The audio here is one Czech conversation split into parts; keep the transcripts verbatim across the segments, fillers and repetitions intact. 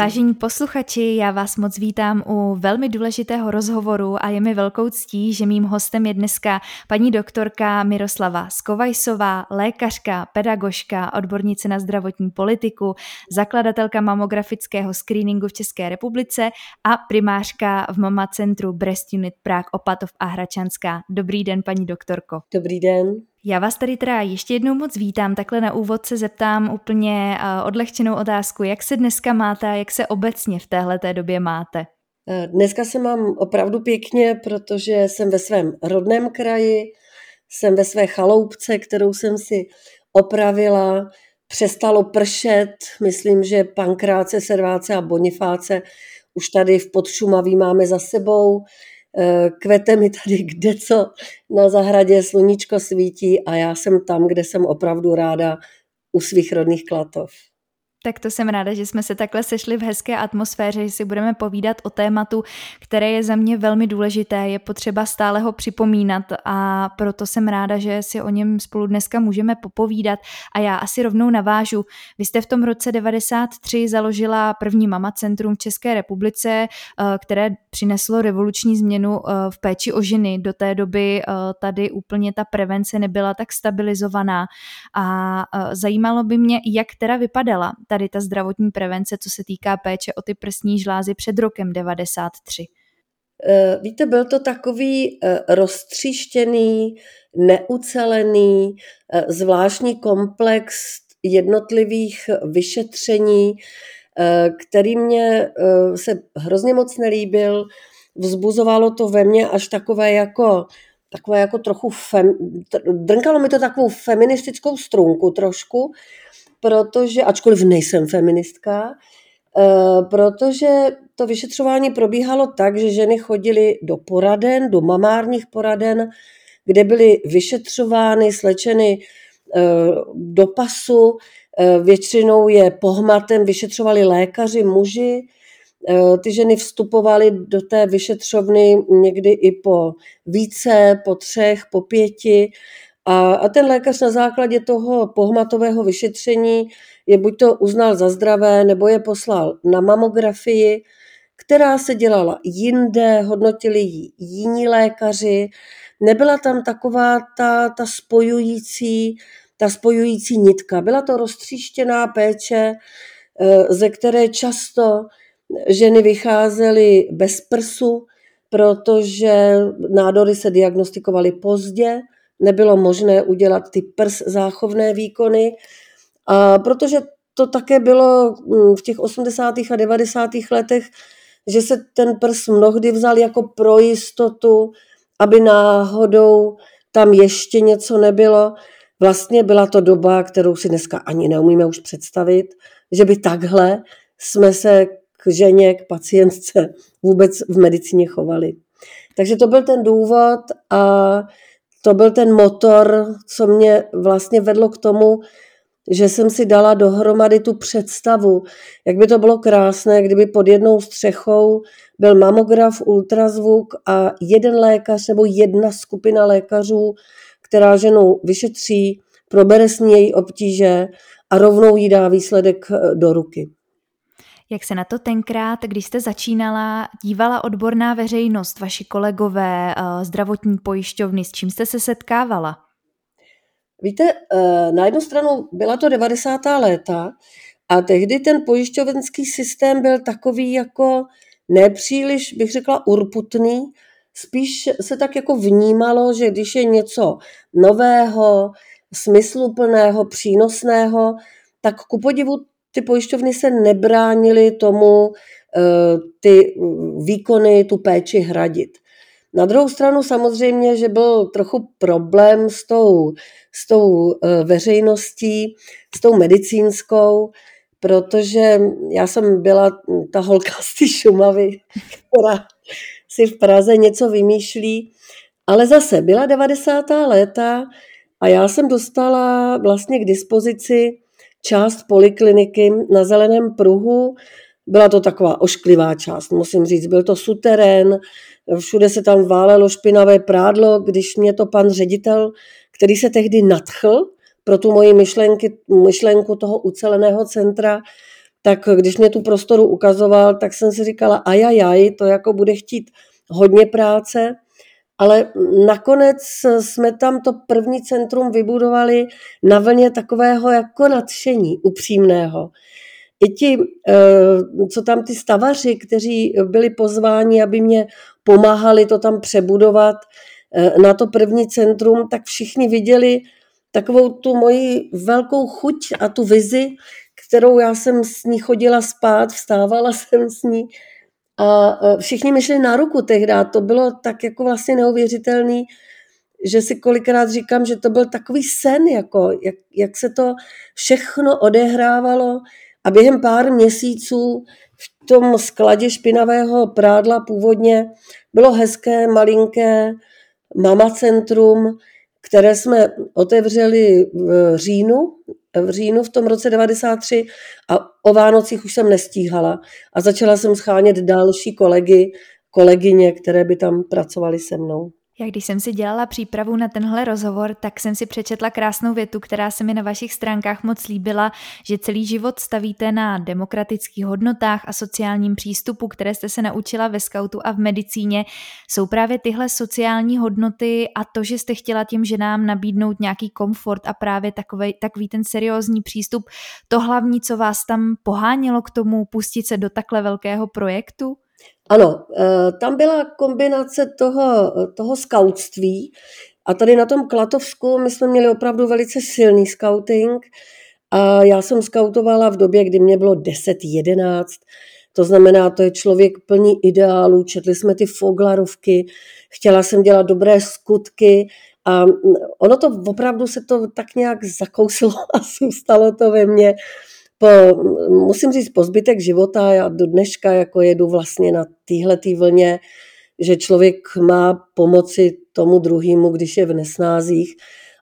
Vážení posluchači, já vás moc vítám u velmi důležitého rozhovoru a je mi velkou ctí, že mým hostem je dneska paní doktorka Miroslava Skovajsová, lékařka, pedagožka, odbornice na zdravotní politiku, zakladatelka mamografického screeningu v České republice a primářka v Mama Centru Brest Unit Praha Opatov a Hračanská. Dobrý den, paní doktorko. Dobrý den. Já vás tady teda ještě jednou moc vítám, takhle na úvod se zeptám úplně odlehčenou otázku, jak se dneska máte a jak se obecně v téhleté době máte? Dneska se mám opravdu pěkně, protože jsem ve svém rodném kraji, jsem ve své chaloupce, kterou jsem si opravila, přestalo pršet, myslím, že Pankráce, Serváce a Bonifáce už tady v Podšumaví máme za sebou. Kvete mi tady kdeco na zahradě, sluníčko svítí a já jsem tam, kde jsem opravdu ráda, u svých rodných Klatov. Tak to jsem ráda, že jsme se takhle sešli v hezké atmosféře, že si budeme povídat o tématu, které je za mě velmi důležité, je potřeba stále ho připomínat a proto jsem ráda, že si o něm spolu dneska můžeme popovídat a já asi rovnou navážu. Vy jste v tom roce devadesát tři založila první Mama Centrum v České republice, které přineslo revoluční změnu v péči o ženy. Do té doby tady úplně ta prevence nebyla tak stabilizovaná a zajímalo by mě, jak teda vypadala tady ta zdravotní prevence, co se týká péče o ty prsní žlázy před rokem devadesát tři. Víte, byl to takový roztříštěný, neucelený, zvláštní komplex jednotlivých vyšetření, který mě se hrozně moc nelíbil. Vzbuzovalo to ve mně až takové jako, takové jako trochu, fem, drnkalo mi to takovou feministickou strunku trošku, protože, ačkoliv nejsem feministka, protože to vyšetřování probíhalo tak, že ženy chodily do poraden, do mamárních poraden, kde byly vyšetřovány, slečeny do pasu, většinou je pohmatem vyšetřovali lékaři, muži. Ty ženy vstupovaly do té vyšetřovny někdy i po více, po třech, po pěti. A ten lékař na základě toho pohmatového vyšetření je buď to uznal za zdravé, nebo je poslal na mamografii, která se dělala jinde, hodnotili ji jiní lékaři. Nebyla tam taková ta, ta, spojující, ta spojující nitka. Byla to roztříštěná péče, ze které často ženy vycházely bez prsu, protože nádory se diagnostikovaly pozdě. Nebylo možné udělat ty prs záchovné výkony, a protože to také bylo v těch osmdesátých a devadesátých letech, že se ten prs mnohdy vzal jako pro jistotu, aby náhodou tam ještě něco nebylo. Vlastně byla to doba, kterou si dneska ani neumíme už představit, že by takhle jsme se k ženě, k pacientce vůbec v medicíně chovali. Takže to byl ten důvod a to byl ten motor, co mě vlastně vedlo k tomu, že jsem si dala dohromady tu představu, jak by to bylo krásné, kdyby pod jednou střechou byl mamograf, ultrazvuk a jeden lékař nebo jedna skupina lékařů, která ženu vyšetří, probere s ní její obtíže a rovnou jí dá výsledek do ruky. Jak se na to tenkrát, když jste začínala, dívala odborná veřejnost, vaši kolegové, zdravotní pojišťovny, s čím jste se setkávala? Víte, na jednu stranu byla to devadesátá léta a tehdy ten pojišťovenský systém byl takový jako nepříliš, bych řekla, urputný. Spíš se tak jako vnímalo, že když je něco nového, smysluplného, přínosného, tak ku podivu ty pojišťovny se nebránily tomu ty výkony, tu péči hradit. Na druhou stranu samozřejmě, že byl trochu problém s tou, s tou veřejností, s tou medicínskou, protože já jsem byla ta holka z té Šumavy, která si v Praze něco vymýšlí, ale zase byla devadesátá léta a já jsem dostala vlastně k dispozici část polikliniky na Zeleném pruhu, byla to taková ošklivá část, musím říct, byl to suterén, všude se tam válelo špinavé prádlo, když mě to pan ředitel, který se tehdy nadchl pro tu moji myšlenky, myšlenku toho uceleného centra, tak když mě tu prostoru ukazoval, tak jsem si říkala, ajajaj, to jako bude chtít hodně práce, ale nakonec jsme tam to první centrum vybudovali na vlně takového jako nadšení upřímného. I ti, co tam ty stavaři, kteří byli pozváni, aby mě pomáhali to tam přebudovat na to první centrum, tak všichni viděli takovou tu moji velkou chuť a tu vizi, kterou já jsem s ní chodila spát, vstávala jsem s ní a všichni mi šli na ruku tehdy. To bylo tak jako vlastně neuvěřitelný, že si kolikrát říkám, že to byl takový sen, jako, jak, jak se to všechno odehrávalo a během pár měsíců v tom skladě špinavého prádla původně bylo hezké, malinké Mama Centrum, které jsme otevřeli v říjnu, v říjnu v tom roce devadesát tři a o Vánocích už jsem nestíhala a začala jsem schánět další kolegy, kolegyně, které by tam pracovaly se mnou. Já když jsem si dělala přípravu na tenhle rozhovor, tak jsem si přečetla krásnou větu, která se mi na vašich stránkách moc líbila, že celý život stavíte na demokratických hodnotách a sociálním přístupu, které jste se naučila ve skautu a v medicíně. Jsou právě tyhle sociální hodnoty a to, že jste chtěla těm ženám nabídnout nějaký komfort a právě takovej, takový ten seriózní přístup, to hlavní, co vás tam pohánělo k tomu pustit se do takhle velkého projektu? Ano, tam byla kombinace toho, toho skautství a tady na tom Klatovsku my jsme měli opravdu velice silný skauting a já jsem skautovala v době, kdy mě bylo deset jedenáct, to znamená, to je člověk plný ideálů, četli jsme ty Foglarovky, chtěla jsem dělat dobré skutky a ono to opravdu se to tak nějak zakouslo a zůstalo to ve mně. Po, musím říct, po zbytek života, já do dneška jako jedu vlastně na téhletý vlně, že člověk má pomoci tomu druhému, když je v nesnázích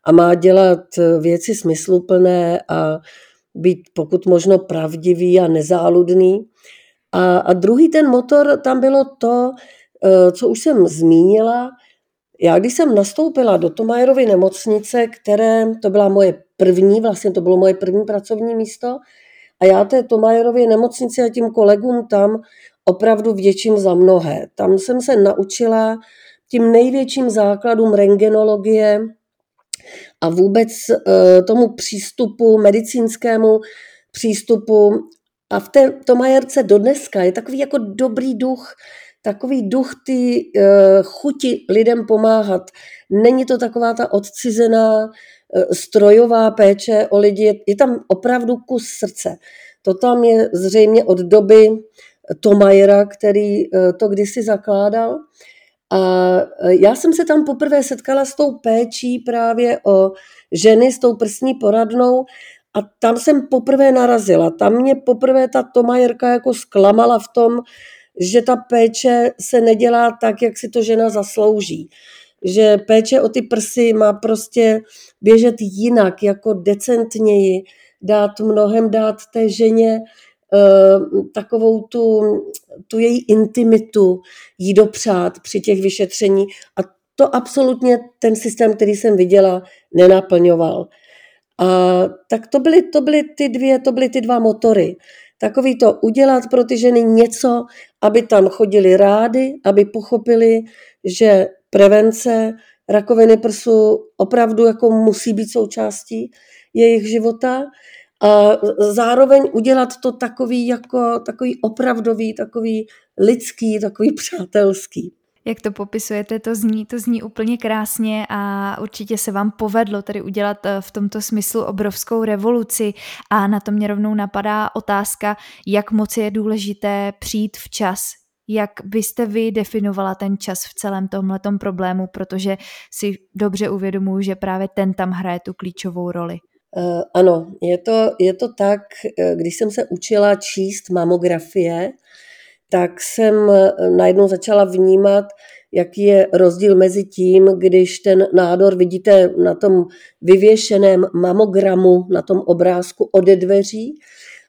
a má dělat věci smysluplné a být pokud možno pravdivý a nezáludný. A, a druhý ten motor, tam bylo to, co už jsem zmínila. Já když jsem nastoupila do Thomayerovy nemocnice, které, to byla moje první, vlastně to bylo moje první pracovní místo, a já té Thomayerově nemocnici a tím kolegům tam opravdu vděčím za mnohé. Tam jsem se naučila tím největším základům rentgenologie a vůbec e, tomu přístupu, medicínskému přístupu. A v té Thomayerce dodneska je takový jako dobrý duch, takový duch ty e, chuti lidem pomáhat. Není to taková ta odcizená strojová péče o lidi, je tam opravdu kus srdce. To tam je zřejmě od doby Thomayera, který to kdysi zakládal. A já jsem se tam poprvé setkala s tou péčí právě o ženy, s tou prsní poradnou a tam jsem poprvé narazila. Tam mě poprvé ta Thomayerka jako zklamala v tom, že ta péče se nedělá tak, jak si to žena zaslouží. Že péče o ty prsy má prostě běžet jinak, jako decentněji, dát mnohem, dát té ženě uh, takovou tu, tu její intimitu, jí dopřát při těch vyšetření. A to absolutně ten systém, který jsem viděla, nenaplňoval. A tak to byly, to byly ty dvě, to byly ty dva motory. Takový to udělat pro ty ženy něco, aby tam chodili rádi, aby pochopili, že prevence rakoviny prsu opravdu jako musí být součástí jejich života a zároveň udělat to takový, jako, takový opravdový, takový lidský, takový přátelský. Jak to popisujete, to zní, to zní úplně krásně a určitě se vám povedlo tady udělat v tomto smyslu obrovskou revoluci a na to mě rovnou napadá otázka, jak moc je důležité přijít včas. Jak byste vy definovala ten čas v celém tomhletom problému, protože si dobře uvědomuji, že právě ten tam hraje tu klíčovou roli. Uh, ano, je to, je to tak, když jsem se učila číst mamografie, tak jsem najednou začala vnímat, jaký je rozdíl mezi tím, když ten nádor vidíte na tom vyvěšeném mamogramu, na tom obrázku ode dveří,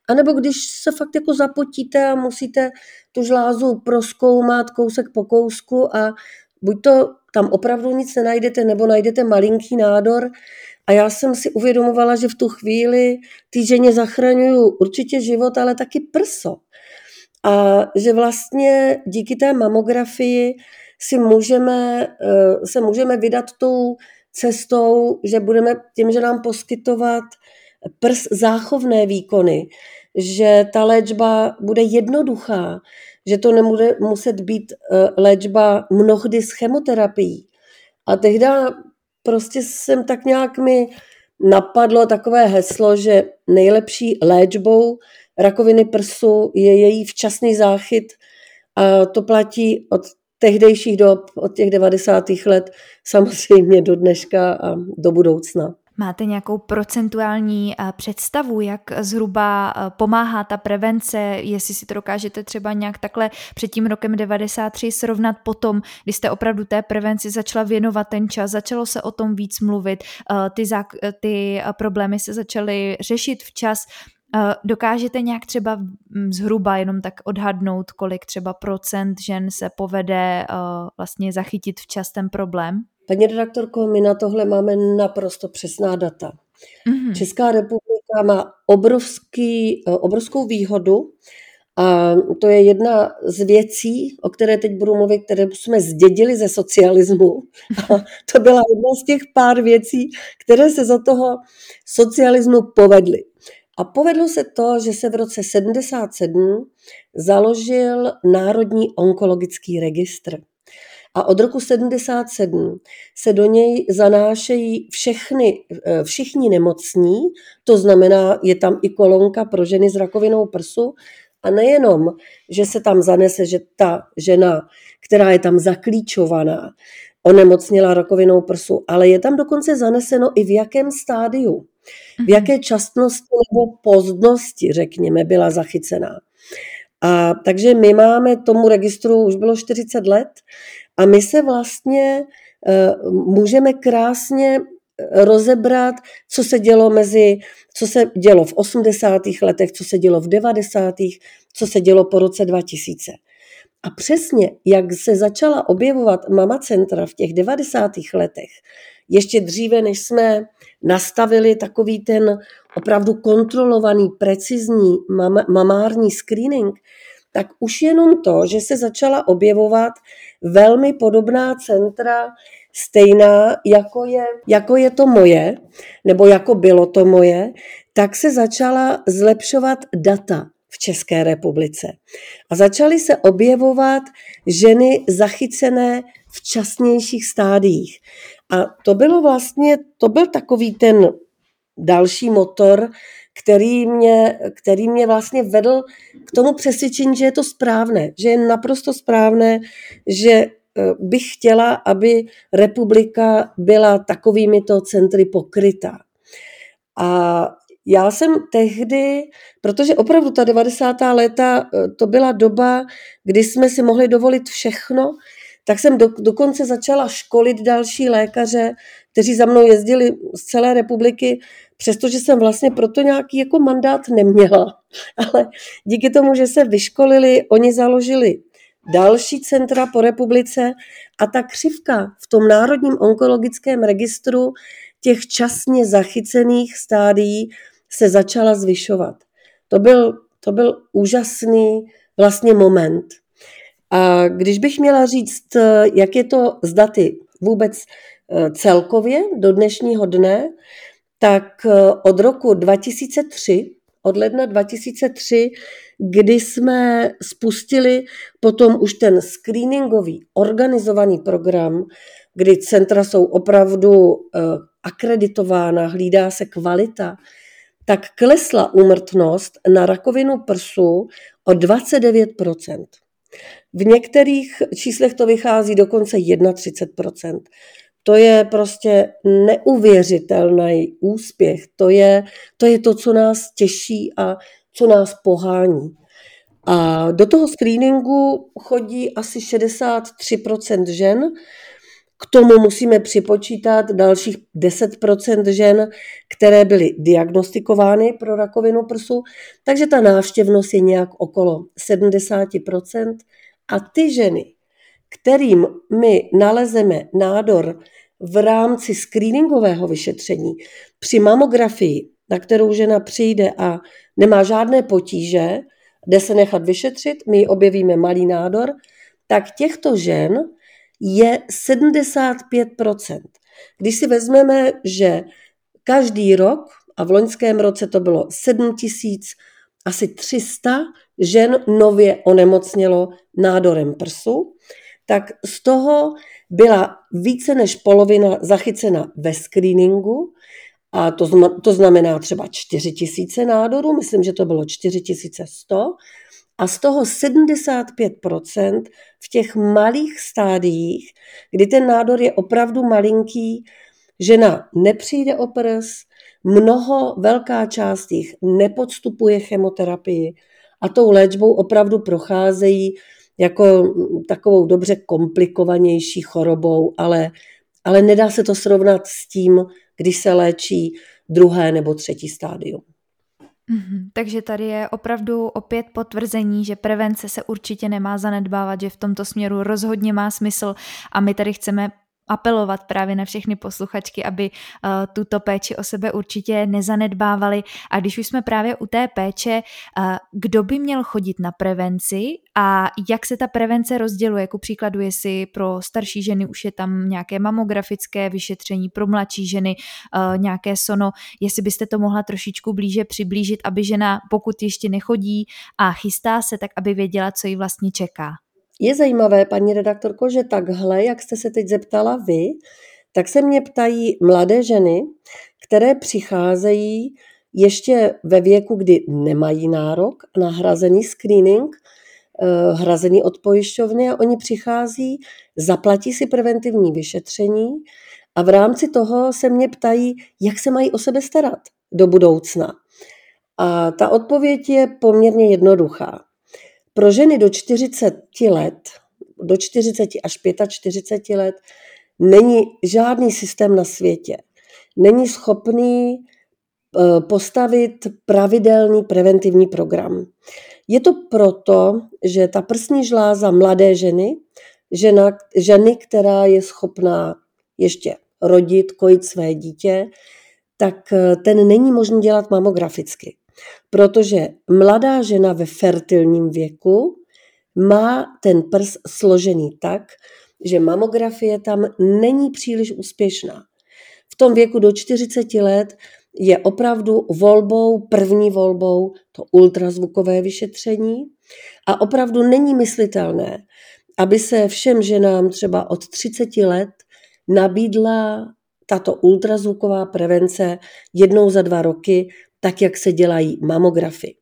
anebo když se fakt jako zapotíte a musíte tu žlázu prozkoumat kousek po kousku a Buď to tam opravdu nic nenajdete, nebo najdete malinký nádor. A já jsem si uvědomovala, že v tu chvíli té ženě zachraňuju určitě život, ale taky prso. A že vlastně díky té mamografii si můžeme, se můžeme vydat tou cestou, že budeme tím, že nám poskytovat prs záchovné výkony, že ta léčba bude jednoduchá, že to nebude muset být léčba mnohdy s chemoterapií. A tehdy prostě jsem tak nějak mi napadlo takové heslo, že nejlepší léčbou rakoviny prsu je její včasný záchyt, a to platí od tehdejších dob, od těch devadesátých let, samozřejmě do dneška a do budoucna. Máte nějakou procentuální představu, jak zhruba pomáhá ta prevence, jestli si to dokážete třeba nějak takhle před tím rokem devadesát tři srovnat potom, když jste opravdu té prevenci začala věnovat ten čas, začalo se o tom víc mluvit, ty, zák- ty problémy se začaly řešit včas. Dokážete nějak třeba zhruba jenom tak odhadnout, kolik třeba procent žen se povede vlastně zachytit včas ten problém? Paní redaktorko, my na tohle máme naprosto přesná data. Mm-hmm. Česká republika má obrovský, obrovskou výhodu a to je jedna z věcí, o které teď budu mluvit, které jsme zdědili ze socialismu. A to byla jedna z těch pár věcí, které se za toho socialismu povedly. A povedlo se to, že se v roce sedmdesát sedm založil Národní onkologický registr. A od roku sedmdesát sedm se do něj zanášejí všechny, všichni nemocní, to znamená, je tam i kolonka pro ženy s rakovinou prsu. A nejenom, že se tam zanese, že ta žena, která je tam zaklíčovaná, onemocněla rakovinou prsu, ale je tam dokonce zaneseno i v jakém stádiu, v jaké častnosti nebo pozdnosti, řekněme, byla zachycená. A takže my máme tomu registru, už bylo čtyřicet let, a my se vlastně uh, můžeme krásně rozebrat, co se dělo mezi, co se dělo v osmdesátých letech, co se dělo v devadesátých, co se dělo po roce dva tisíce. A přesně, jak se začala objevovat mama centra v těch devadesátých letech, ještě dříve, než jsme nastavili takový ten opravdu kontrolovaný, precizní mam- mamární screening, tak už jenom to, že se začala objevovat velmi podobná centra, stejná, jako je, jako je to moje, nebo jako bylo to moje, tak se začala zlepšovat data v České republice. A začaly se objevovat ženy zachycené v časnějších stádiích. A to bylo vlastně, to byl takový ten další motor, který mě, který mě vlastně vedl k tomu přesvědčení, že je to správné, že je naprosto správné, že bych chtěla, aby republika byla takovýmito centry pokrytá. A já jsem tehdy, protože opravdu ta devadesátá léta, to byla doba, kdy jsme si mohli dovolit všechno, tak jsem do, dokonce začala školit další lékaře, kteří za mnou jezdili z celé republiky, přestože jsem vlastně proto nějaký jako mandát neměla. Ale díky tomu, že se vyškolili, oni založili další centra po republice a ta křivka v tom Národním onkologickém registru těch časně zachycených stádií se začala zvyšovat. To byl, to byl úžasný vlastně moment. A když bych měla říct, jak je to s daty vůbec celkově do dnešního dne, tak od roku dva tisíce tři, od ledna dva tisíce tři, kdy jsme spustili potom už ten screeningový organizovaný program, kdy centra jsou opravdu akreditována, hlídá se kvalita, tak klesla úmrtnost na rakovinu prsu o dvacet devět procent. V některých číslech to vychází dokonce třicet jedna procent. To je prostě neuvěřitelný úspěch. To je, to je to, co nás těší a co nás pohání. A do toho screeningu chodí asi šedesát tři procent žen. K tomu musíme připočítat dalších deset procent žen, které byly diagnostikovány pro rakovinu prsu, takže ta návštěvnost je nějak okolo sedmdesát procent. A ty ženy, kterým my nalezeme nádor v rámci screeningového vyšetření při mamografii, na kterou žena přijde a nemá žádné potíže, jde se nechat vyšetřit, my objevíme malý nádor, tak těchto žen je sedmdesát pět procent. Když si vezmeme, že každý rok, a v loňském roce to bylo sedm tisíc, asi tři sta žen nově onemocnělo nádorem prsu, tak z toho byla více než polovina zachycena ve screeningu, a to, to znamená třeba čtyři tisíce nádorů, myslím, že to bylo čtyři tisíce sto, a z toho sedmdesát pět procent v těch malých stádiích, kdy ten nádor je opravdu malinký, žena nepřijde o prs, mnoho, velká část jich nepodstupuje chemoterapii a tou léčbou opravdu procházejí jako takovou dobře komplikovanější chorobou, ale, ale nedá se to srovnat s tím, když se léčí druhé nebo třetí stádium. Mm-hmm. Takže tady je opravdu opět potvrzení, že prevence se určitě nemá zanedbávat, že v tomto směru rozhodně má smysl a my tady chceme apelovat právě na všechny posluchačky, aby uh, tuto péči o sebe určitě nezanedbávali. A když už jsme právě u té péče, uh, kdo by měl chodit na prevenci a jak se ta prevence rozděluje? Ku příkladu, jestli pro starší ženy už je tam nějaké mamografické vyšetření, pro mladší ženy uh, nějaké sono, jestli byste to mohla trošičku blíže přiblížit, aby žena, pokud ještě nechodí a chystá se, tak aby věděla, co ji vlastně čeká. Je zajímavé, paní redaktorko, že takhle, jak jste se teď zeptala vy, tak se mě ptají mladé ženy, které přicházejí ještě ve věku, kdy nemají nárok na hrazený screening, hrazený od pojišťovny, a oni přichází, zaplatí si preventivní vyšetření a v rámci toho se mě ptají, jak se mají o sebe starat do budoucna. A ta odpověď je poměrně jednoduchá. Pro ženy do čtyřiceti let, do čtyřiceti až čtyřiceti pěti let, není žádný systém na světě. Není schopný postavit pravidelný preventivní program. Je to proto, že ta prsní žláza mladé ženy, žena, ženy, která je schopná ještě rodit, kojit své dítě, tak ten není možný dělat mamograficky. Protože mladá žena ve fertilním věku má ten prs složený tak, že mamografie tam není příliš úspěšná. V tom věku do čtyřiceti let je opravdu volbou, první volbou to ultrazvukové vyšetření a opravdu není myslitelné, aby se všem ženám třeba od třiceti let nabídla tato ultrazvuková prevence jednou za dva roky, tak, jak se dělají mamografy.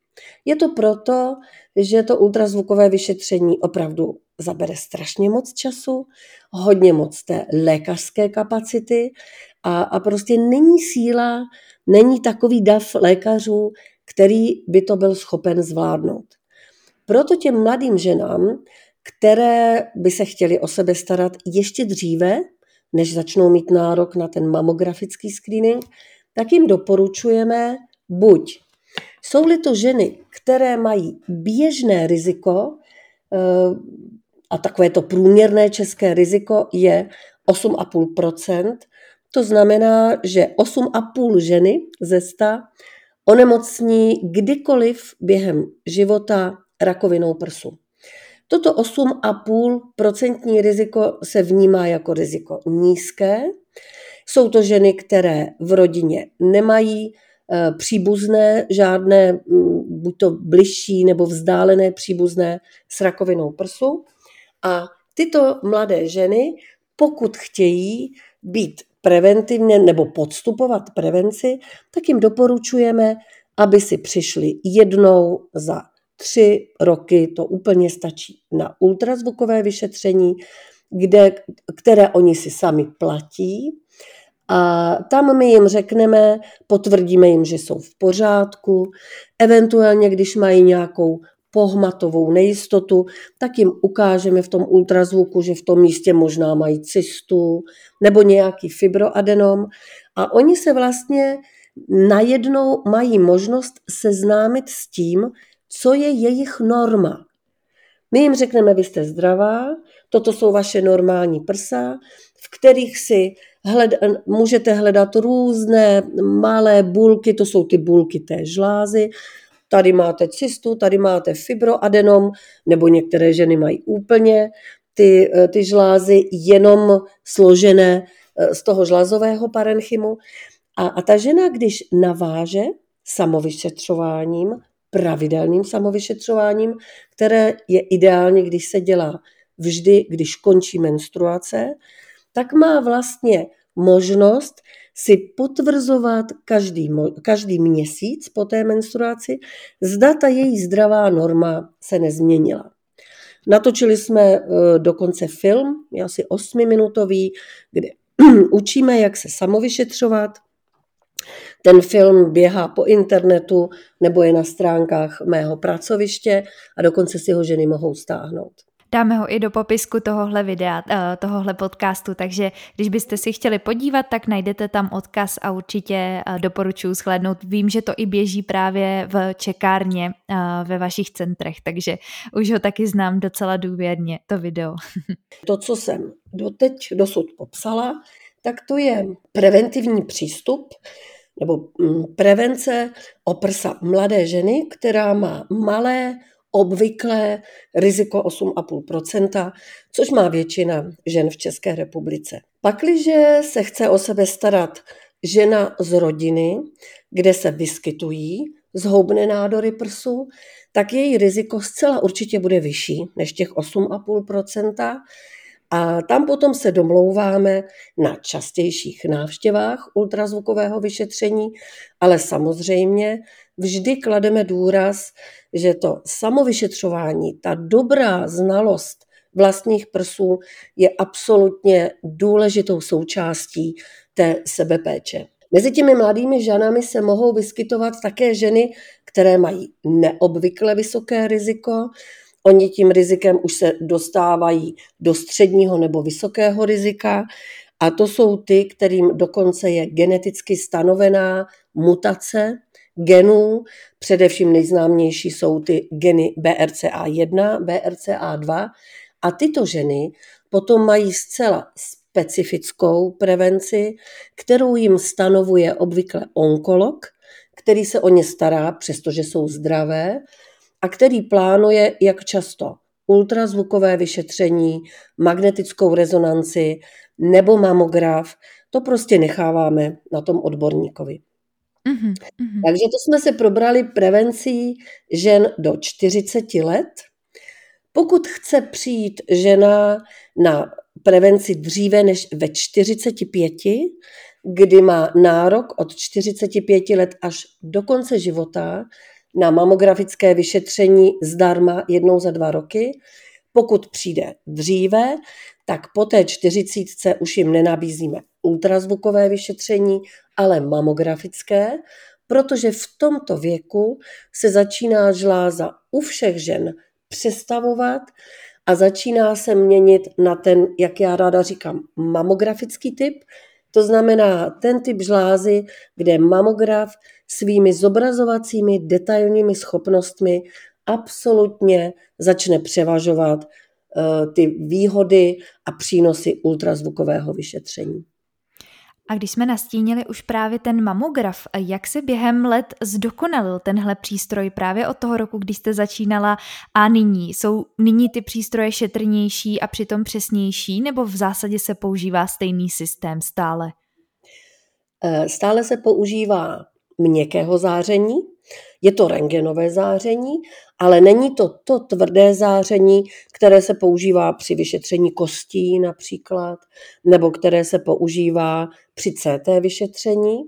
Je to proto, že to ultrazvukové vyšetření opravdu zabere strašně moc času, hodně moc té lékařské kapacity a, a prostě není síla, není takový dav lékařů, který by to byl schopen zvládnout. Proto těm mladým ženám, které by se chtěly o sebe starat ještě dříve, než začnou mít nárok na ten mamografický screening, tak jim doporučujeme buď. Jsou-li to ženy, které mají běžné riziko, a takové to průměrné české riziko je osm celá pět procenta, to znamená, že osm celá pět ženy ze sta onemocní kdykoliv během života rakovinou prsu. Toto osm celá pět procenta riziko se vnímá jako riziko nízké. Jsou to ženy, které v rodině nemají příbuzné, žádné, buď to bližší nebo vzdálené příbuzné s rakovinou prsu. A tyto mladé ženy, pokud chtějí být preventivně nebo podstupovat prevenci, tak jim doporučujeme, aby si přišli jednou za tři roky, to úplně stačí, na ultrazvukové vyšetření, kde, které oni si sami platí. A tam my jim řekneme, potvrdíme jim, že jsou v pořádku, eventuálně, když mají nějakou pohmatovou nejistotu, tak jim ukážeme v tom ultrazvuku, že v tom místě možná mají cystu nebo nějaký fibroadenom. A oni se vlastně najednou mají možnost seznámit s tím, co je jejich norma. My jim řekneme, vy jste zdravá, Toto jsou vaše normální prsa, v kterých si hled, můžete hledat různé malé bulky, to jsou ty bulky té žlázy. Tady máte cystu, tady máte fibroadenom, nebo některé ženy mají úplně ty, ty žlázy jenom složené z toho žlázového parenchymu. A, a ta žena, když naváže samovyšetřováním, pravidelným samovyšetřováním, které je ideálně, když se dělá vždy, když končí menstruace, tak má vlastně možnost si potvrzovat každý, každý měsíc po té menstruaci, zda ta její zdravá norma se nezměnila. Natočili jsme dokonce film, asi osmiminutový, kde učíme, jak se samovyšetřovat. Ten film běhá po internetu nebo je na stránkách mého pracoviště a dokonce si ho ženy mohou stáhnout. Dáme ho i do popisku tohohle videa, tohohle podcastu, takže když byste si chtěli podívat, tak najdete tam odkaz a určitě doporučuji shlédnout. Vím, že to i běží právě v čekárně ve vašich centrech, takže už ho taky znám docela důvěrně, to video. To, co jsem doteď dosud popsala, tak to je preventivní přístup nebo prevence o prsa mladé ženy, která má malé, obvyklé riziko osm celá pět procenta, což má většina žen v České republice. Pakliže se chce o sebe starat žena z rodiny, kde se vyskytují zhoubné nádory prsu, tak její riziko zcela určitě bude vyšší než těch osm celá pět procenta. A tam potom se domlouváme na častějších návštěvách ultrazvukového vyšetření, ale samozřejmě vždy klademe důraz, že to samovyšetřování, ta dobrá znalost vlastních prsů je absolutně důležitou součástí té sebepéče. Mezi těmi mladými ženami se mohou vyskytovat také ženy, které mají neobvykle vysoké riziko. Oni tím rizikem už se dostávají do středního nebo vysokého rizika a to jsou ty, kterým dokonce je geneticky stanovená mutace genů. Především nejznámější jsou ty geny bé er cé á jedna, bé er cé á dva a tyto ženy potom mají zcela specifickou prevenci, kterou jim stanovuje obvykle onkolog, který se o ně stará, přestože jsou zdravé, a který plánuje, jak často, ultrazvukové vyšetření, magnetickou rezonanci nebo mamograf, to prostě necháváme na tom odborníkovi. Mm-hmm. Takže to jsme se probrali prevencí žen do čtyřicet let. Pokud chce přijít žena na prevenci dříve než ve čtyřicet pět, kdy má nárok od čtyřicet pět let až do konce života, na mamografické vyšetření zdarma jednou za dva roky. Pokud přijde dříve, tak po té čtyřicítce už jim nenabízíme ultrazvukové vyšetření, ale mamografické, protože v tomto věku se začíná žláza u všech žen přestavovat a začíná se měnit na ten, jak já ráda říkám, mamografický typ. To znamená ten typ žlázy, kde mamograf svými zobrazovacími detailními schopnostmi absolutně začne převažovat uh, ty výhody a přínosy ultrazvukového vyšetření. A když jsme nastínili už právě ten mamograf, jak se během let zdokonalil tenhle přístroj právě od toho roku, kdy jste začínala a nyní? Jsou nyní ty přístroje šetrnější a přitom přesnější, nebo v zásadě se používá stejný systém stále? Stále se používá měkkého záření, je to rentgenové záření, ale není to to tvrdé záření, které se používá při vyšetření kostí například, nebo které se používá při cé té vyšetření,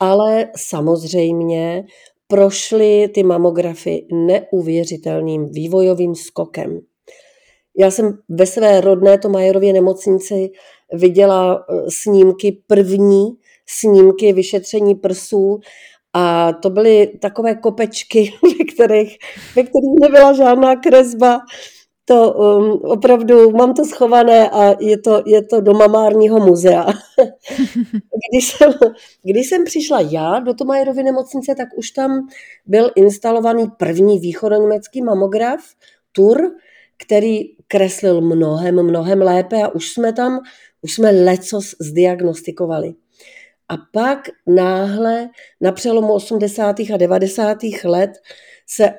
ale samozřejmě prošly ty mamografy neuvěřitelným vývojovým skokem. Já jsem ve své rodné Thomayerově nemocnici viděla snímky první, snímky vyšetření prsů a to byly takové kopečky, ve kterých, ve kterých nebyla žádná kresba. To um, opravdu, mám to schované a je to, je to do mamárního muzea. Když jsem, když jsem přišla já do Thomayerovy nemocnice, tak už tam byl instalovaný první východoněmecký mamograf, T U R, který kreslil mnohem, mnohem lépe a už jsme tam, už jsme lecos zdiagnostikovali. A pak náhle na přelomu osmdesátých a devadesátých let se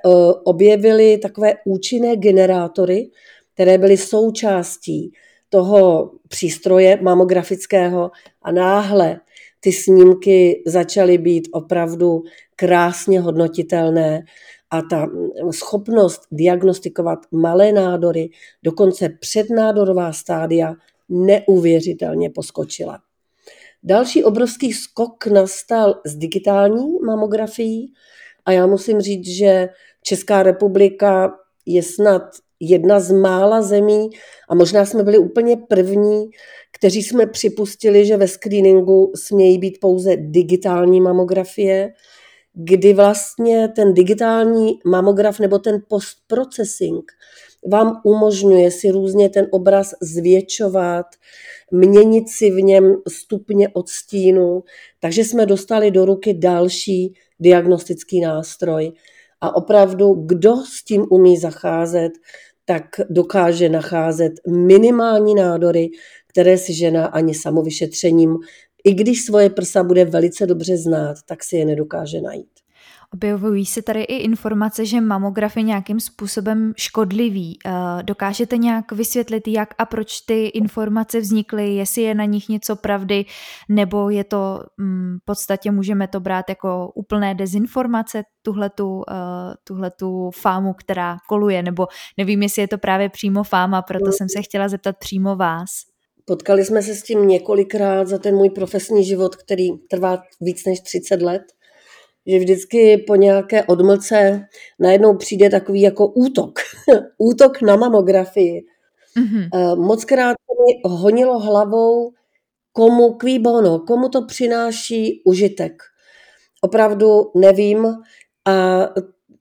objevily takové účinné generátory, které byly součástí toho přístroje mamografického a náhle ty snímky začaly být opravdu krásně hodnotitelné a ta schopnost diagnostikovat malé nádory, dokonce přednádorová stádia, neuvěřitelně poskočila. Další obrovský skok nastal s digitální mamografií a já musím říct, že Česká republika je snad jedna z mála zemí a možná jsme byli úplně první, kteří jsme připustili, že ve screeningu smějí být pouze digitální mamografie, kdy vlastně ten digitální mamograf nebo ten postprocessing vám umožňuje si různě ten obraz zvětšovat, měnit si v něm stupně odstínu. Takže jsme dostali do ruky další diagnostický nástroj. A opravdu, kdo s tím umí zacházet, tak dokáže nacházet minimální nádory, které si žena ani samovyšetřením, i když svoje prsa bude velice dobře znát, tak si je nedokáže najít. Objevují se tady i informace, že mamograf je nějakým způsobem škodlivý. Dokážete nějak vysvětlit, jak a proč ty informace vznikly, jestli je na nich něco pravdy, nebo je to v podstatě, můžeme to brát jako úplné dezinformace, tuhletu, tuhletu fámu, která koluje, nebo nevím, jestli je to právě přímo fáma, proto jsem se chtěla zeptat přímo vás. Potkali jsme se s tím několikrát za ten můj profesní život, který trvá víc než třicet let. Že vždycky po nějaké odmlce najednou přijde takový jako útok. Útok na mamografii. Mm-hmm. Mockrát mi honilo hlavou, komu qui bono, komu to přináší užitek. Opravdu nevím. A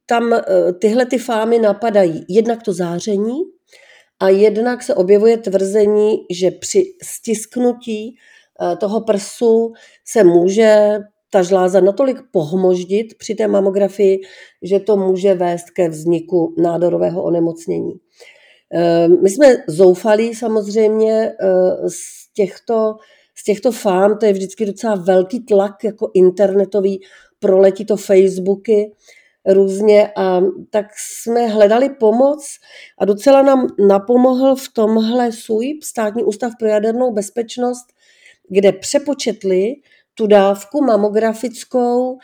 tam tyhle ty fámy napadají. Jednak to záření a jednak se objevuje tvrzení, že při stisknutí toho prsu se může ta žláza natolik pohmoždit při té mamografii, že to může vést ke vzniku nádorového onemocnění. My jsme zoufalí samozřejmě z těchto, z těchto fám, to je vždycky docela velký tlak jako internetový, proletí to Facebooky různě a tak jsme hledali pomoc a docela nám napomohl v tomhle S Ú J B, Státní ústav pro jadernou bezpečnost, kde přepočetli tu dávku mamografickou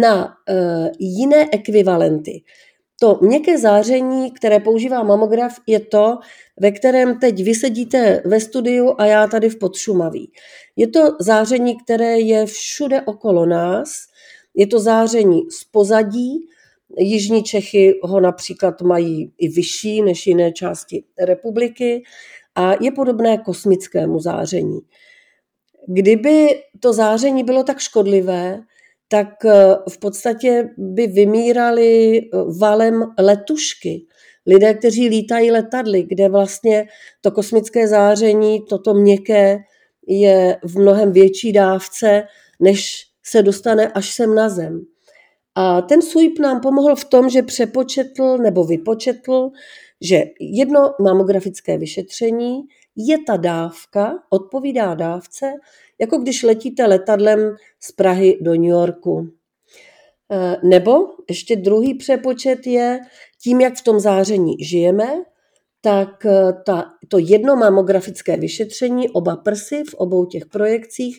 na e, jiné ekvivalenty. To měkké záření, které používá mamograf, je to, ve kterém teď vy sedíte ve studiu a já tady v Podšumaví. Je to záření, které je všude okolo nás, je to záření z pozadí, jižní Čechy ho například mají i vyšší než jiné části republiky a je podobné kosmickému záření. Kdyby to záření bylo tak škodlivé, tak v podstatě by vymírali valem letušky. Lidé, kteří lítají letadly, kde vlastně to kosmické záření, toto měkké, je v mnohem větší dávce, než se dostane až sem na zem. A ten S Ú J B nám pomohl v tom, že přepočetl nebo vypočetl, že jedno mamografické vyšetření je ta dávka, odpovídá dávce, jako když letíte letadlem z Prahy do New Yorku. Nebo ještě druhý přepočet je, tím, jak v tom záření žijeme, tak ta, to jedno mamografické vyšetření, oba prsy v obou těch projekcích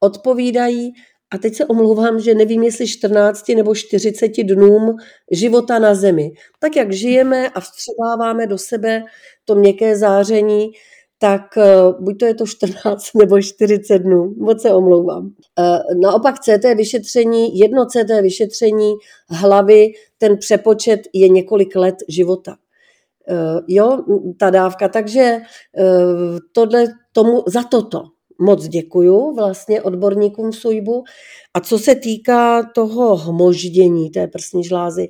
odpovídají, a teď se omlouvám, že nevím, jestli čtrnácti nebo čtyřiceti dnům života na Zemi. Tak, jak žijeme a vstřebáváme do sebe to měkké záření, tak buď to je to čtrnáct nebo čtyřicet dnů. Moc se omlouvám. Naopak C T vyšetření, jedno C T vyšetření hlavy, ten přepočet je několik let života. Jo, ta dávka. Takže tohle, tomu, za toto moc děkuju vlastně odborníkům v S Ú J B u. A co se týká toho hmoždění té prsní žlázy,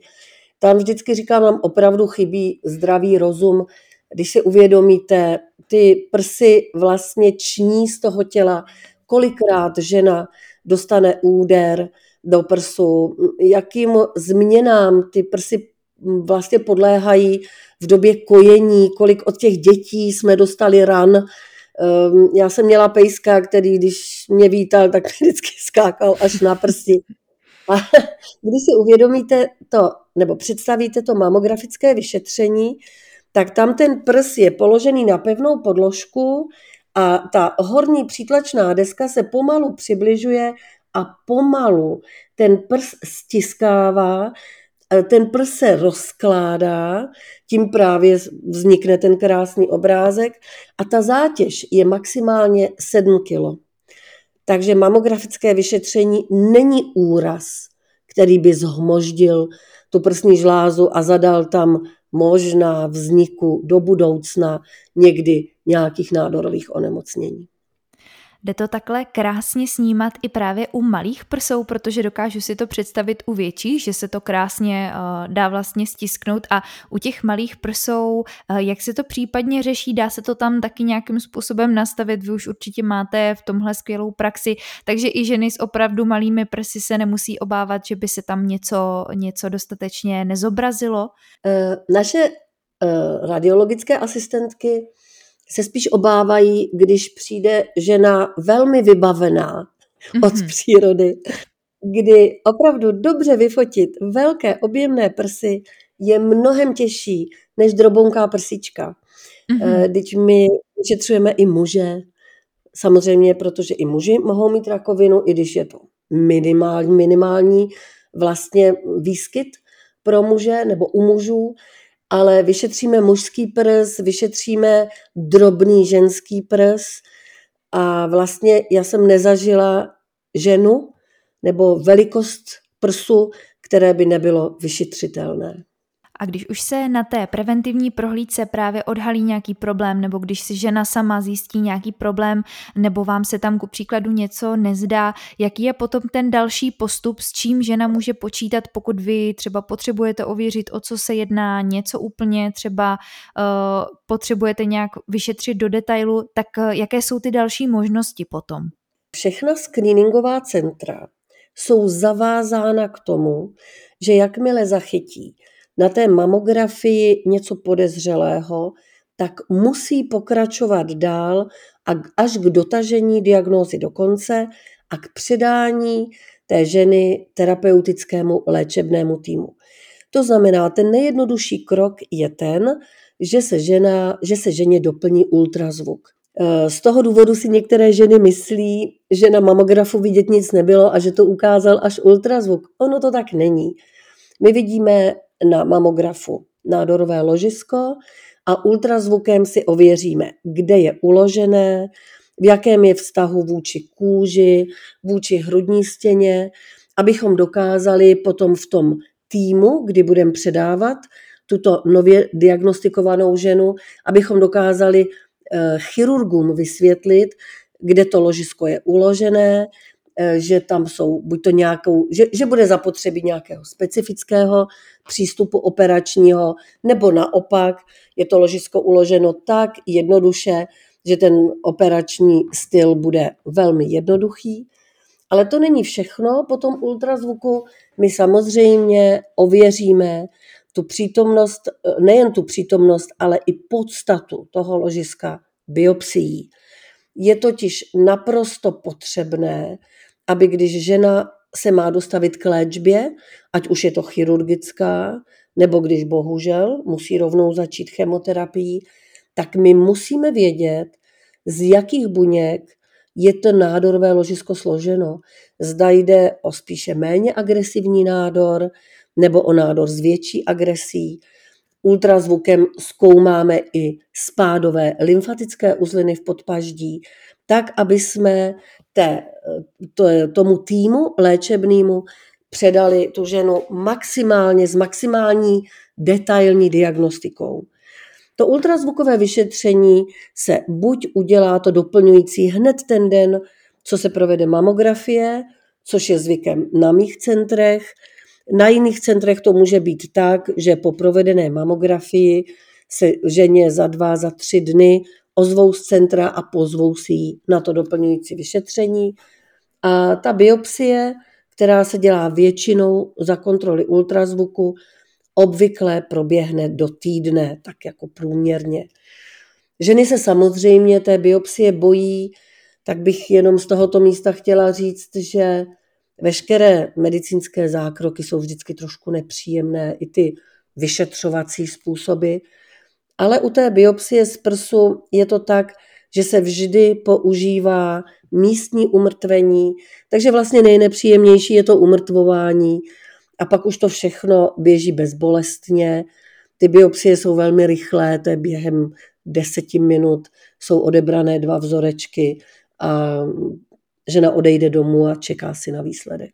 tam vždycky říkám, nám opravdu chybí zdravý rozum, když si uvědomíte, ty prsy vlastně ční z toho těla, kolikrát žena dostane úder do prsu, jakým změnám ty prsy vlastně podléhají v době kojení, kolik od těch dětí jsme dostali ran. Já jsem měla pejska, který, když mě vítal, tak vždycky skákal až na prsti. A když si uvědomíte to, nebo představíte to mamografické vyšetření, tak tam ten prs je položený na pevnou podložku a ta horní přítlačná deska se pomalu přibližuje a pomalu ten prs stiskává, ten prs se rozkládá, tím právě vznikne ten krásný obrázek a ta zátěž je maximálně sedm kilo. Takže mamografické vyšetření není úraz, který by zhmoždil tu prsní žlázu a zadal tam možná vzniku do budoucna někdy nějakých nádorových onemocnění. Jde to takhle krásně snímat i právě u malých prsou, protože dokážu si to představit u větších, že se to krásně dá vlastně stisknout a u těch malých prsou, jak se to případně řeší, dá se to tam taky nějakým způsobem nastavit, vy už určitě máte v tomhle skvělou praxi, takže i ženy s opravdu malými prsy se nemusí obávat, že by se tam něco, něco dostatečně nezobrazilo. Naše radiologické asistentky se spíš obávají, když přijde žena velmi vybavená od mm-hmm. přírody, kdy opravdu dobře vyfotit velké objemné prsy je mnohem těžší než drobounká prsička. Mm-hmm. Když my vyšetřujeme i muže, samozřejmě, protože i muži mohou mít rakovinu, i když je to minimální, minimální vlastně výskyt pro muže nebo u mužů, ale vyšetříme mužský prs, vyšetříme drobný ženský prs a vlastně já jsem nezažila ženu nebo velikost prsu, které by nebylo vyšetřitelné. A když už se na té preventivní prohlídce právě odhalí nějaký problém, nebo když si žena sama zjistí nějaký problém, nebo vám se tam ku příkladu něco nezdá, jaký je potom ten další postup, s čím žena může počítat, pokud vy třeba potřebujete ověřit, o co se jedná, něco úplně třeba uh, potřebujete nějak vyšetřit do detailu, tak uh, jaké jsou ty další možnosti potom? Všechna screeningová centra jsou zavázána k tomu, že jakmile zachytí na té mamografii něco podezřelého, tak musí pokračovat dál až k dotažení diagnózy do konce a k předání té ženy terapeutickému léčebnému týmu. To znamená, ten nejjednodušší krok je ten, že se, žena, že se ženě doplní ultrazvuk. Z toho důvodu si některé ženy myslí, že na mamografu vidět nic nebylo a že to ukázal až ultrazvuk. Ono to tak není. My vidíme na mamografu nádorové ložisko a ultrazvukem si ověříme, kde je uložené, v jakém je vztahu vůči kůži, vůči hrudní stěně, abychom dokázali potom v tom týmu, kdy budeme předávat tuto nově diagnostikovanou ženu, abychom dokázali chirurgům vysvětlit, kde to ložisko je uložené, že tam jsou buď to nějakou, že, že bude zapotřebí nějakého specifického přístupu operačního, nebo naopak je to ložisko uloženo tak jednoduše, že ten operační styl bude velmi jednoduchý. Ale to není všechno. Po tom ultrazvuku my samozřejmě ověříme tu přítomnost, nejen tu přítomnost, ale i podstatu toho ložiska biopsií. Je totiž naprosto potřebné, aby když žena se má dostavit k léčbě, ať už je to chirurgická, nebo když bohužel musí rovnou začít chemoterapii, tak my musíme vědět, z jakých buněk je to nádorové ložisko složeno. Zda jde o spíše méně agresivní nádor, nebo o nádor s větší agresí. Ultrazvukem zkoumáme i spádové lymfatické uzliny v podpaždí, tak, aby jsme té, to, tomu týmu léčebnému předali tu ženu maximálně s maximální detailní diagnostikou. To ultrazvukové vyšetření se buď udělá to doplňující hned ten den, co se provede mamografie, což je zvykem na mých centrech. Na jiných centrech to může být tak, že po provedené mamografii se ženě za dva, za tři dny ozvou z centra a pozvou si ji na to doplňující vyšetření. A ta biopsie, která se dělá většinou za kontroly ultrazvuku, obvykle proběhne do týdne, tak jako průměrně. Ženy se samozřejmě té biopsie bojí, tak bych jenom z tohoto místa chtěla říct, že veškeré medicínské zákroky jsou vždycky trošku nepříjemné, i ty vyšetřovací způsoby, ale u té biopsie z prsu je to tak, že se vždy používá místní umrtvení, takže vlastně nejnepříjemnější je to umrtvování a pak už to všechno běží bezbolestně. Ty biopsie jsou velmi rychlé, to je během deseti minut, jsou odebrané dva vzorečky a žena odejde domů a čeká si na výsledek.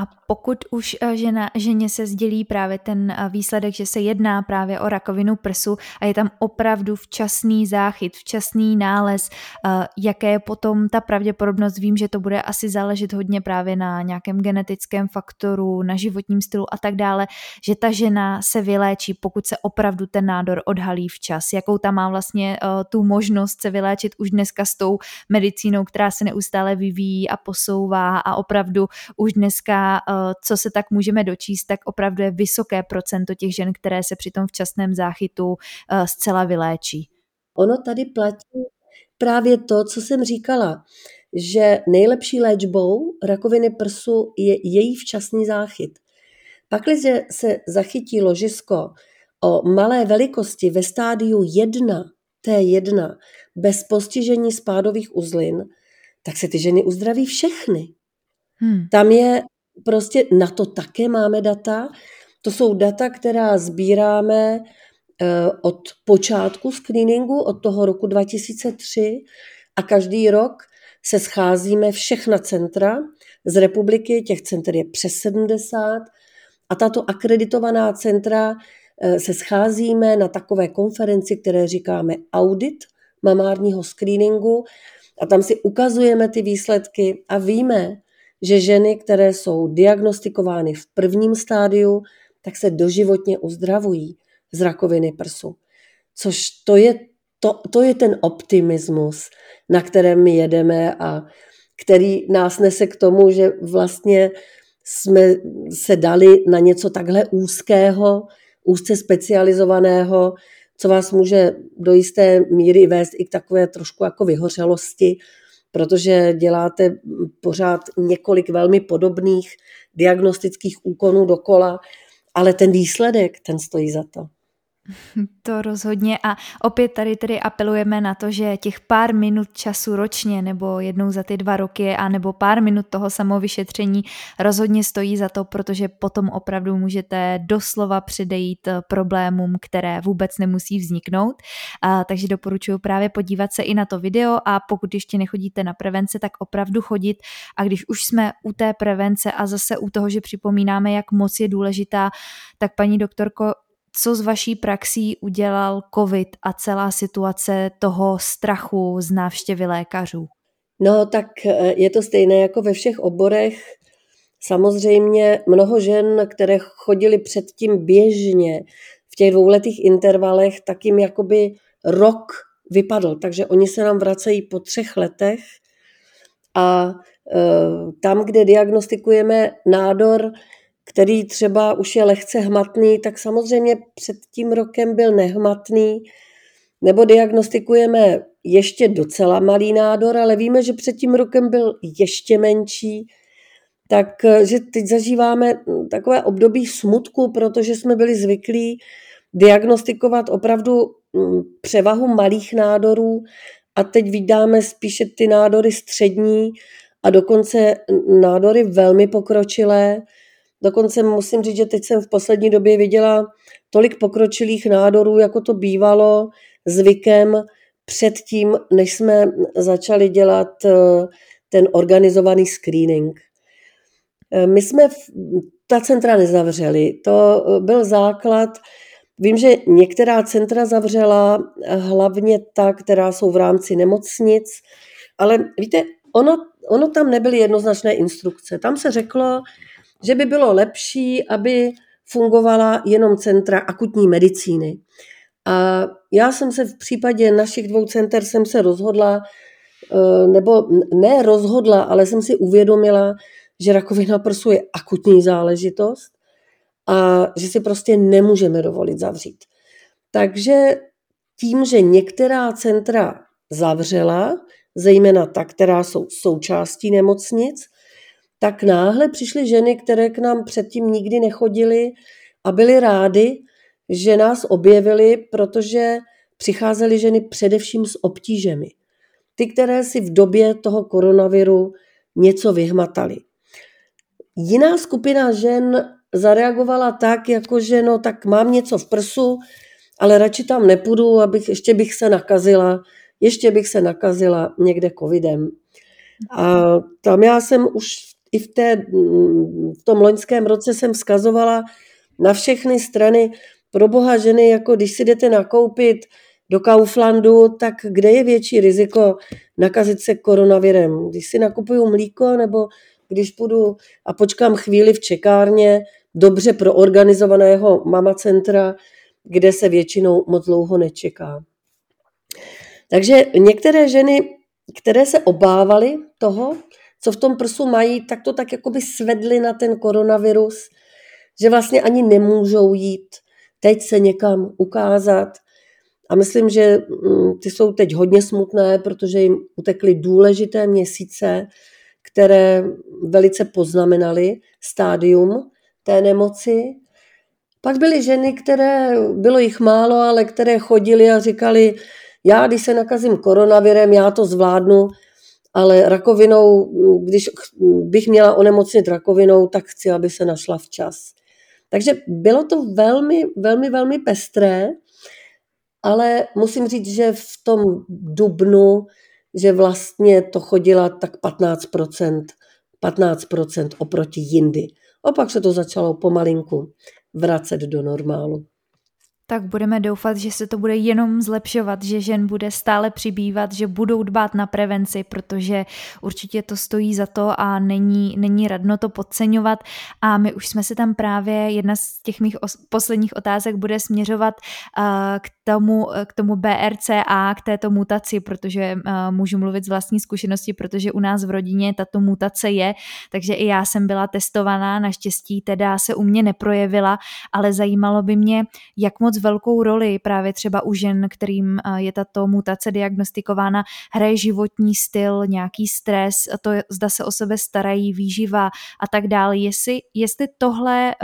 A pokud už žena, ženě se sdělí právě ten výsledek, že se jedná právě o rakovinu prsu a je tam opravdu včasný záchyt, včasný nález, jaké je potom ta pravděpodobnost? Vím, že to bude asi záležet hodně právě na nějakém genetickém faktoru, na životním stylu a tak dále, že ta žena se vyléčí, pokud se opravdu ten nádor odhalí včas. Jakou tam má vlastně tu možnost se vyléčit už dneska s tou medicínou, která se neustále vyvíjí a posouvá a opravdu už dneska, co se tak můžeme dočíst, tak opravdu je vysoké procento těch žen, které se při tom včasném záchytu zcela vyléčí. Ono tady platí právě to, co jsem říkala, že nejlepší léčbou rakoviny prsu je její včasný záchyt. Pakliže se zachytí ložisko o malé velikosti ve stádiu jedna, té jedna, bez postižení spádových uzlin, tak se ty ženy uzdraví všechny. Hmm. Tam je Prostě na to také máme data. To jsou data, která sbíráme od počátku screeningu, od toho roku dva tisíce tři, a každý rok se scházíme všechna centra z republiky, těch center je přes sedmdesát, a tato akreditovaná centra se scházíme na takové konferenci, které říkáme audit mamárního screeningu, a tam si ukazujeme ty výsledky a víme, že ženy, které jsou diagnostikovány v prvním stádiu, tak se doživotně uzdravují z rakoviny prsu. Což to je, to, to je ten optimismus, na kterém my jedeme a který nás nese k tomu, že vlastně jsme se dali na něco takhle úzkého, úzce specializovaného, co vás může do jisté míry vést i k takové trošku jako vyhořelosti, protože děláte pořád několik velmi podobných diagnostických úkonů dokola, ale ten výsledek, ten stojí za to. To rozhodně a opět tady tedy apelujeme na to, že těch pár minut času ročně nebo jednou za ty dva roky a nebo pár minut toho samovyšetření rozhodně stojí za to, protože potom opravdu můžete doslova předejít problémům, které vůbec nemusí vzniknout. A, takže doporučuji právě podívat se i na to video a pokud ještě nechodíte na prevence, tak opravdu chodit, a když už jsme u té prevence a zase u toho, že připomínáme, jak moc je důležitá, tak paní doktorko, co z vaší praxí udělal COVID a celá situace toho strachu z návštěvy lékařů? No tak je to stejné jako ve všech oborech. Samozřejmě mnoho žen, které chodili předtím běžně v těch dvouletých intervalech, tak jim jakoby rok vypadl. Takže oni se nám vracejí po třech letech a tam, kde diagnostikujeme nádor, který třeba už je lehce hmatný, tak samozřejmě před tím rokem byl nehmatný, nebo diagnostikujeme ještě docela malý nádor, ale víme, že před tím rokem byl ještě menší, takže teď zažíváme takové období smutku, protože jsme byli zvyklí diagnostikovat opravdu převahu malých nádorů a teď vidíme spíše ty nádory střední a dokonce nádory velmi pokročilé. Dokonce musím říct, že teď jsem v poslední době viděla tolik pokročilých nádorů, jako to bývalo zvykem předtím, než jsme začali dělat ten organizovaný screening. My jsme ta centra nezavřeli, to byl základ. Vím, že některá centra zavřela, hlavně ta, která jsou v rámci nemocnic, ale víte, ono, ono tam nebyly jednoznačné instrukce. Tam se řeklo, že by bylo lepší, aby fungovala jenom centra akutní medicíny. A já jsem se v případě našich dvou center jsem se rozhodla, nebo ne rozhodla, ale jsem si uvědomila, že rakovina prsu je akutní záležitost a že si prostě nemůžeme dovolit zavřít. Takže tím, že některá centra zavřela, zejména ta, která jsou součástí nemocnic, tak náhle přišly ženy, které k nám předtím nikdy nechodily a byly rády, že nás objevily, protože přicházely ženy především s obtížemi. Ty, které si v době toho koronaviru něco vyhmataly. Jiná skupina žen zareagovala tak, jako že no tak mám něco v prsu, ale radši tam nepůjdu, abych, ještě bych se nakazila, ještě bych se nakazila někde covidem. A tam já jsem už i v, té, v tom loňském roce jsem vzkazovala na všechny strany, pro boha ženy, jako když si jdete nakoupit do Kauflandu, tak kde je větší riziko nakazit se koronavirem? Když si nakupuju mlíko nebo když půjdu a počkám chvíli v čekárně, dobře proorganizovaného Mama Centra, kde se většinou moc dlouho nečeká. Takže některé ženy, které se obávaly toho, co v tom prsu mají, tak to tak jakoby svedly na ten koronavirus, že vlastně ani nemůžou jít teď se někam ukázat. A myslím, že ty jsou teď hodně smutné, protože jim utekly důležité měsíce, které velice poznamenaly stádium té nemoci. Pak byly ženy, které, bylo jich málo, ale které chodily a říkali, já když se nakazím koronavirem, já to zvládnu, ale rakovinou, když bych měla onemocnit rakovinou, tak chci, aby se našla včas. Takže bylo to velmi, velmi, velmi pestré, ale musím říct, že v tom dubnu, že vlastně to chodila tak patnáct procent, patnáct procent oproti jindy. A pak se to začalo pomalinku vracet do normálu. Tak budeme doufat, že se to bude jenom zlepšovat, že žen bude stále přibývat, že budou dbát na prevenci, protože určitě to stojí za to a není, není radno to podceňovat. A my už jsme se tam právě, jedna z těch mých os- posledních otázek bude směřovat uh, k tomu, k tomu B R C A, k této mutaci, protože uh, můžu mluvit z vlastní zkušenosti, protože u nás v rodině tato mutace je, takže i já jsem byla testovaná, naštěstí teda se u mě neprojevila, ale zajímalo by mě, jak moc velkou roli právě třeba u žen, kterým je tato mutace diagnostikována, hraje životní styl, nějaký stres, to zda se o sebe starají, výživa a tak dále. Jestli, jestli tohle,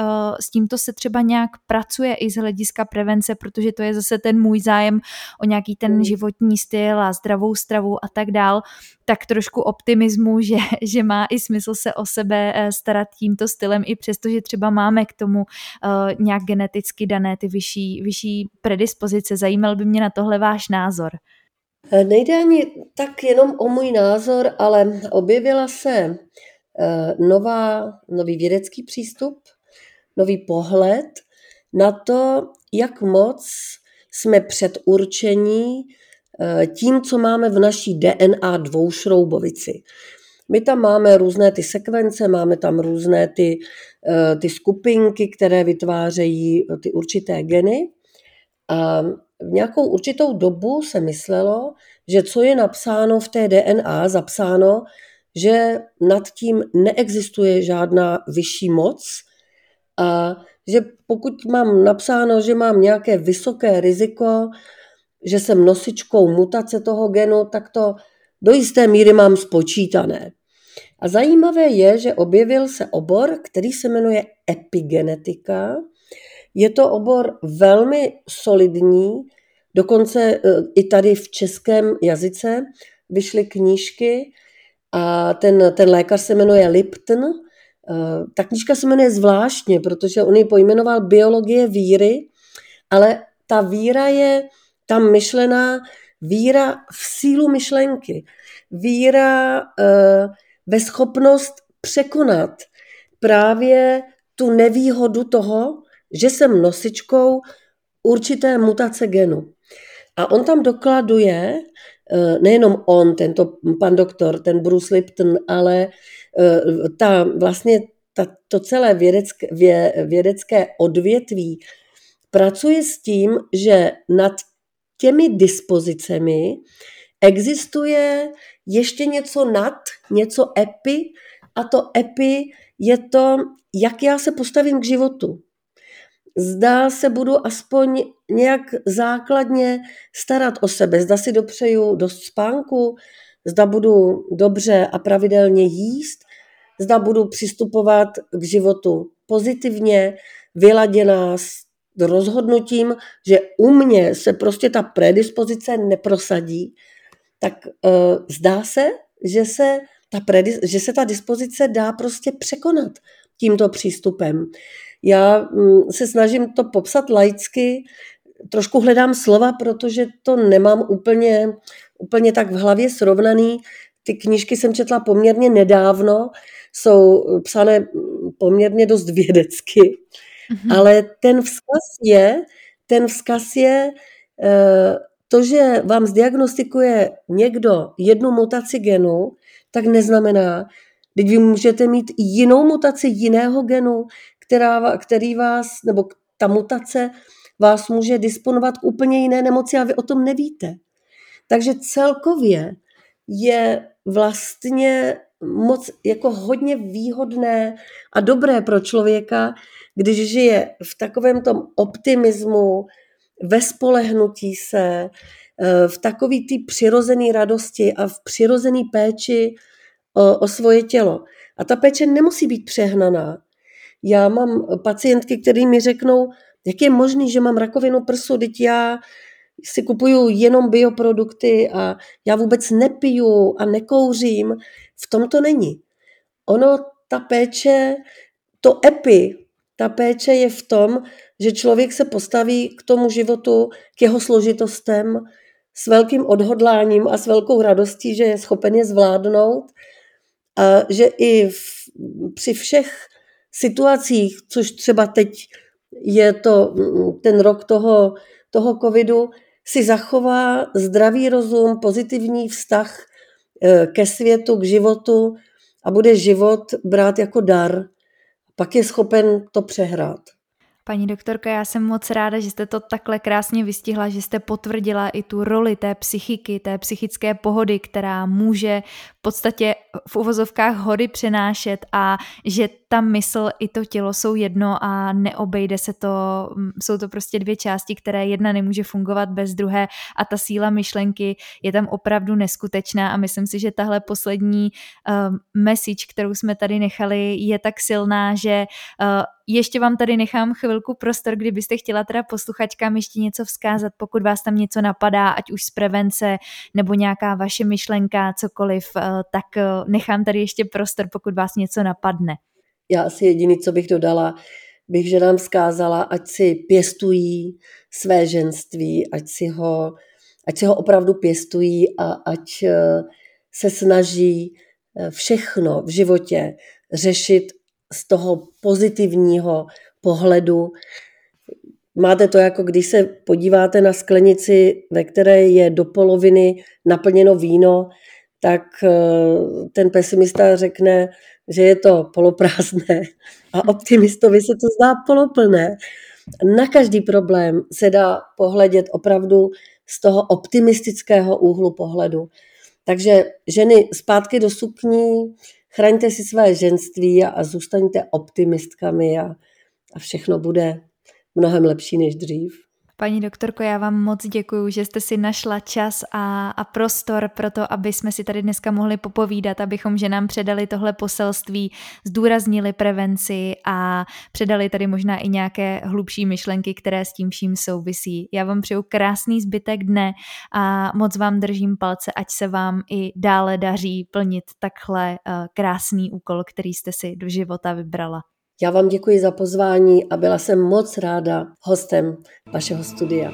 s tímto se třeba nějak pracuje i z hlediska prevence, protože to je zase ten můj zájem o nějaký ten životní styl a zdravou stravu a tak dále, tak trošku optimismu, že, že má i smysl se o sebe starat tímto stylem, i přesto, že třeba máme k tomu nějak geneticky dané ty vyšší vyšší predispozice. Zajímal by mě na tohle váš názor. Nejde ani tak jenom o můj názor, ale objevila se nová, nový vědecký přístup, nový pohled na to, jak moc jsme předurčení tím, co máme v naší D N A dvoušroubovici. My tam máme různé ty sekvence, máme tam různé ty, ty skupinky, které vytvářejí ty určité geny. A v nějakou určitou dobu se myslelo, že co je napsáno v té D N A, zapsáno, že nad tím neexistuje žádná vyšší moc a že pokud mám napsáno, že mám nějaké vysoké riziko, že jsem nosičkou mutace toho genu, tak to do jisté míry mám spočítané. A zajímavé je, že objevil se obor, který se jmenuje epigenetika. Je to obor velmi solidní, dokonce i tady v českém jazyce vyšly knížky a ten, ten lékař se jmenuje Lipton. Ta knížka se jmenuje zvláštně, protože on ji pojmenoval Biologie víry, ale ta víra je tam myšlená, víra v sílu myšlenky, víra ve schopnost překonat právě tu nevýhodu toho, že jsem nosičkou určité mutace genu. A on tam dokladuje, nejenom on, tento pan doktor, ten Bruce Lipton, ale ta, vlastně ta, to celé vědecké, vě, vědecké odvětví pracuje s tím, že nad těmi dispozicemi existuje ještě něco nad, něco epi, a to epi je to, jak já se postavím k životu. zda se budu aspoň nějak základně starat o sebe, zda si dopřeju dost spánku, zda budu dobře a pravidelně jíst, zda budu přistupovat k životu pozitivně, vyladěná s rozhodnutím, že u mě se prostě ta predispozice neprosadí, tak uh, zdá se, že se, ta predis, že se ta dispozice dá prostě překonat tímto přístupem. Já um, se snažím to popsat laicky, trošku hledám slova, protože to nemám úplně, úplně tak v hlavě srovnaný. Ty knížky jsem četla poměrně nedávno, jsou psané poměrně dost vědecky, mm-hmm. ale ten vzkaz je, ten vzkaz je to, že vám zdiagnostikuje někdo jednu mutaci genu, tak neznamená, že vy můžete mít jinou mutaci jiného genu, která, který vás, nebo ta mutace vás může disponovat k úplně jiné nemoci a vy o tom nevíte. Takže celkově je vlastně moc jako hodně výhodné a dobré pro člověka, když žije v takovém tom optimismu, ve spolehnutí se, v takový ty přirozený radosti a v přirozený péči o, o svoje tělo. A ta péče nemusí být přehnaná. Já mám pacientky, které mi řeknou, jak je možný, že mám rakovinu prsu, teď já si kupuju jenom bioprodukty a já vůbec nepiju a nekouřím. V tom to není. Ono, ta péče, to epi, ta péče je v tom, že člověk se postaví k tomu životu, k jeho složitostem s velkým odhodláním a s velkou radostí, že je schopen je zvládnout a že i v, při všech situacích, což třeba teď je to ten rok toho, toho covidu, si zachová zdravý rozum, pozitivní vztah ke světu, k životu a bude život brát jako dar. Pak je schopen to přehrát. Paní doktorko, já jsem moc ráda, že jste to takhle krásně vystihla, že jste potvrdila i tu roli té psychiky, té psychické pohody, která může v podstatě v uvozovkách hory přenášet a že ta mysl i to tělo jsou jedno a neobejde se to, jsou to prostě dvě části, které jedna nemůže fungovat bez druhé a ta síla myšlenky je tam opravdu neskutečná a myslím si, že tahle poslední uh, message, kterou jsme tady nechali, je tak silná, že uh, ještě vám tady nechám chvilku prostor, kdybyste chtěla teda posluchačkám ještě něco vzkázat, pokud vás tam něco napadá, ať už z prevence nebo nějaká vaše myšlenka, cokoliv, uh, tak uh, nechám tady ještě prostor, pokud vás něco napadne. Já asi jediný, co bych dodala, bych ženám vzkázala, ať si pěstují své ženství, ať si ho, ať si ho opravdu pěstují a ať se snaží všechno v životě řešit z toho pozitivního pohledu. Máte to jako, když se podíváte na sklenici, ve které je do poloviny naplněno víno, tak ten pesimista řekne, že je to poloprázdné a optimistovi se to zdá poloplné. Na každý problém se dá pohledět opravdu z toho optimistického úhlu pohledu. Takže ženy, zpátky do sukní, chraňte si své ženství a zůstaňte optimistkami a, a všechno bude mnohem lepší než dřív. Paní doktorko, já vám moc děkuju, že jste si našla čas a, a prostor pro to, aby jsme si tady dneska mohli popovídat, abychom ženám předali tohle poselství, zdůraznili prevenci a předali tady možná i nějaké hlubší myšlenky, které s tím vším souvisí. Já vám přeju krásný zbytek dne a moc vám držím palce, ať se vám i dále daří plnit takhle krásný úkol, který jste si do života vybrala. Já vám děkuji za pozvání a byla jsem moc ráda hostem vašeho studia.